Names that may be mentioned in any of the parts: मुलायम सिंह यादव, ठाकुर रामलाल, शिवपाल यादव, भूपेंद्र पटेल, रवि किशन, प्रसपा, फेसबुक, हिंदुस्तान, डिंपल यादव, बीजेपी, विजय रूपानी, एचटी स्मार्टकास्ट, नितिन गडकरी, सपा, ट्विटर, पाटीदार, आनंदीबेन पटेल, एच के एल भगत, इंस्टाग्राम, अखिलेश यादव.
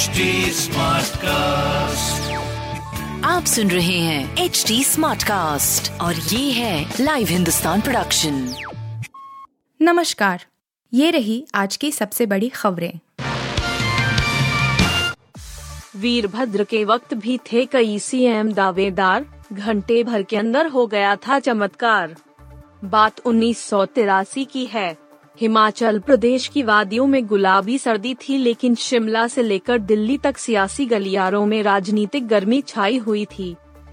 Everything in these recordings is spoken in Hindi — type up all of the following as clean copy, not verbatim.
एचटी स्मार्टकास्ट। आप सुन रहे हैं एचटी स्मार्टकास्ट और ये है लाइव हिंदुस्तान प्रोडक्शन। नमस्कार, ये रही आज की सबसे बड़ी खबरें। वीरभद्र के वक्त भी थे कई सीएम दावेदार, घंटे भर के अंदर हो गया था चमत्कार। बात 1983 की है। हिमाचल प्रदेश की वादियों में गुलाबी सर्दी थी, लेकिन शिमला से लेकर दिल्ली तक सियासी गलियारों में राजनीतिक गर्मी छाई हुई थी।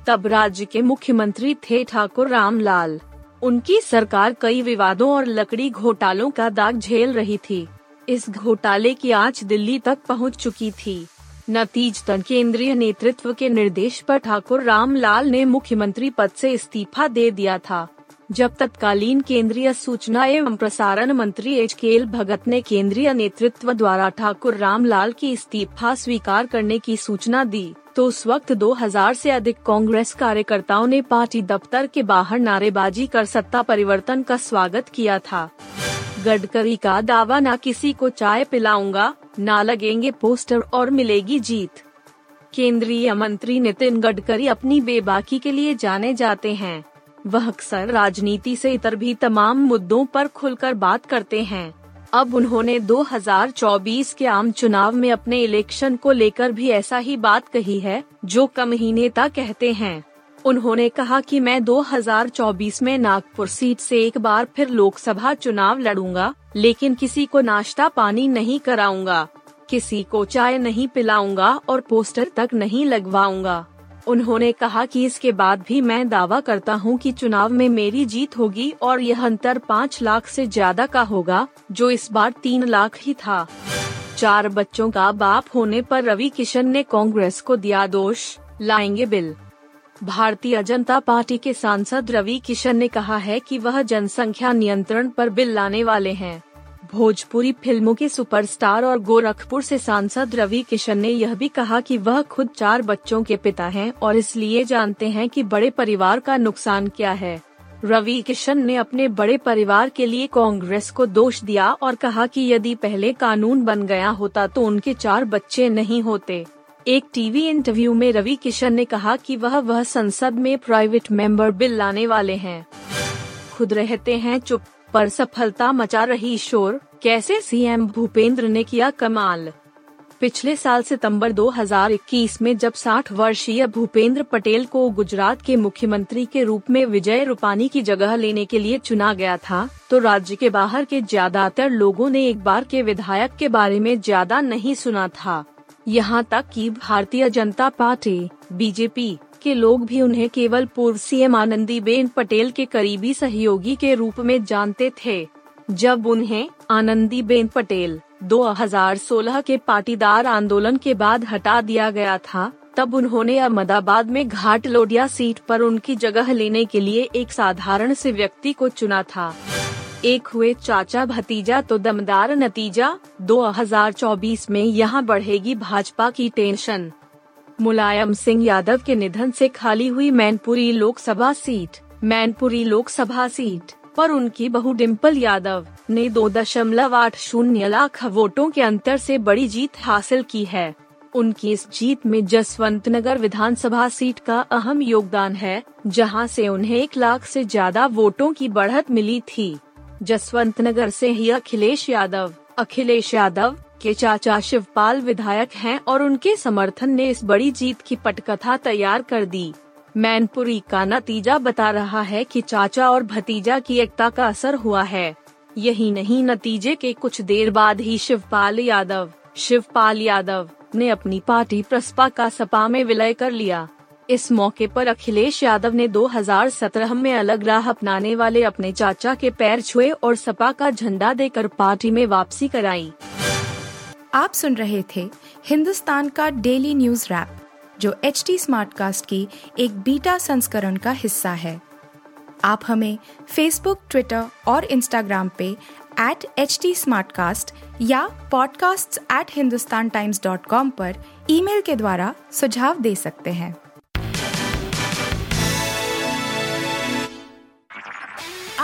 तब राज्य के मुख्यमंत्री थे ठाकुर रामलाल। उनकी सरकार कई विवादों और लकड़ी घोटालों का दाग झेल रही थी। इस घोटाले की आंच दिल्ली तक पहुंच चुकी थी। नतीजतन केंद्रीय नेतृत्व के निर्देश पर ठाकुर रामलाल ने मुख्यमंत्री पद से इस्तीफा दे दिया था, जब तत्कालीन केंद्रीय सूचना एवं प्रसारण मंत्री एच के एल भगत ने केंद्रीय नेतृत्व द्वारा ठाकुर रामलाल की इस्तीफा स्वीकार करने की सूचना दी तो उस वक्त 2000 से अधिक कांग्रेस कार्यकर्ताओं ने पार्टी दफ्तर के बाहर नारेबाजी कर सत्ता परिवर्तन का स्वागत किया था। गडकरी का दावा, ना किसी को चाय पिलाऊंगा, ना लगेंगे पोस्टर और मिलेगी जीत। केंद्रीय मंत्री नितिन गडकरी अपनी बेबाकी के लिए जाने जाते हैं। वह अक्सर राजनीति से इतर भी तमाम मुद्दों पर खुलकर बात करते हैं। अब उन्होंने 2024 के आम चुनाव में अपने इलेक्शन को लेकर भी ऐसा ही बात कही है, जो कम ही नेता कहते हैं। उन्होंने कहा कि मैं 2024 में नागपुर सीट से एक बार फिर लोकसभा चुनाव लड़ूंगा, लेकिन किसी को नाश्ता पानी नहीं कराऊंगा, किसी को चाय नहीं पिलाऊंगा और पोस्टर तक नहीं लगवाऊंगा। उन्होंने कहा कि इसके बाद भी मैं दावा करता हूं कि चुनाव में मेरी जीत होगी और यह अंतर 5 लाख से ज्यादा का होगा, जो इस बार 3 लाख ही था। 4 बच्चों का बाप होने पर रवि किशन ने कांग्रेस को दिया दोष, लाएंगे बिल। भारतीय जनता पार्टी के सांसद रवि किशन ने कहा है कि वह जनसंख्या नियंत्रण पर बिल लाने वाले हैं। भोजपुरी फिल्मों के सुपरस्टार और गोरखपुर से सांसद रवि किशन ने यह भी कहा कि वह खुद 4 बच्चों के पिता हैं और इसलिए जानते हैं कि बड़े परिवार का नुकसान क्या है। रवि किशन ने अपने बड़े परिवार के लिए कांग्रेस को दोष दिया और कहा कि यदि पहले कानून बन गया होता तो उनके 4 बच्चे नहीं होते। एक टीवी इंटरव्यू में रवि किशन ने कहा कि वह संसद में प्राइवेट मेंबर बिल लाने वाले हैं। खुद रहते हैं चुप पर सफलता मचा रही शोर, कैसे सीएम भूपेंद्र ने किया कमाल। पिछले साल सितंबर 2021 में जब 60 वर्षीय भूपेंद्र पटेल को गुजरात के मुख्यमंत्री के रूप में विजय रूपानी की जगह लेने के लिए चुना गया था, तो राज्य के बाहर के ज्यादातर लोगों ने एक बार के विधायक के बारे में ज्यादा नहीं सुना था। यहाँ तक कि भारतीय जनता पार्टी बीजेपी के लोग भी उन्हें केवल पूर्व सीएम आनंदीबेन पटेल के करीबी सहयोगी के रूप में जानते थे। जब उन्हें आनंदीबेन पटेल 2016 के पाटीदार आंदोलन के बाद हटा दिया गया था, तब उन्होंने अहमदाबाद में घाट लोडिया सीट पर उनकी जगह लेने के लिए एक साधारण से व्यक्ति को चुना था। एक हुए चाचा भतीजा तो दमदार नतीजा। 2024 में यहाँ बढ़ेगी भाजपा की टेंशन। मुलायम सिंह यादव के निधन से खाली हुई मैनपुरी लोकसभा सीट पर उनकी बहू डिंपल यादव ने 2.80 लाख वोटों के अंतर से बड़ी जीत हासिल की है। उनकी इस जीत में जसवंतनगर विधानसभा सीट का अहम योगदान है, जहां से उन्हें 1 लाख से ज्यादा वोटों की बढ़त मिली थी। जसवंतनगर से ही अखिलेश यादव के चाचा शिवपाल विधायक हैं और उनके समर्थन ने इस बड़ी जीत की पटकथा तैयार कर दी। मैनपुरी का नतीजा बता रहा है कि चाचा और भतीजा की एकता का असर हुआ है। यही नहीं, नतीजे के कुछ देर बाद ही शिवपाल यादव ने अपनी पार्टी प्रसपा का सपा में विलय कर लिया। इस मौके पर अखिलेश यादव ने 2017 में अलग राह अपनाने वाले अपने चाचा के पैर छुए और सपा का झंडा देकर पार्टी में वापसी कराई। आप सुन रहे थे हिंदुस्तान का डेली न्यूज रैप, जो एचटी स्मार्टकास्ट की एक बीटा संस्करण का हिस्सा है। आप हमें फेसबुक, ट्विटर और इंस्टाग्राम पे @HT Smartcast या podcasts@hindustantimes.com पर ईमेल के द्वारा सुझाव दे सकते हैं।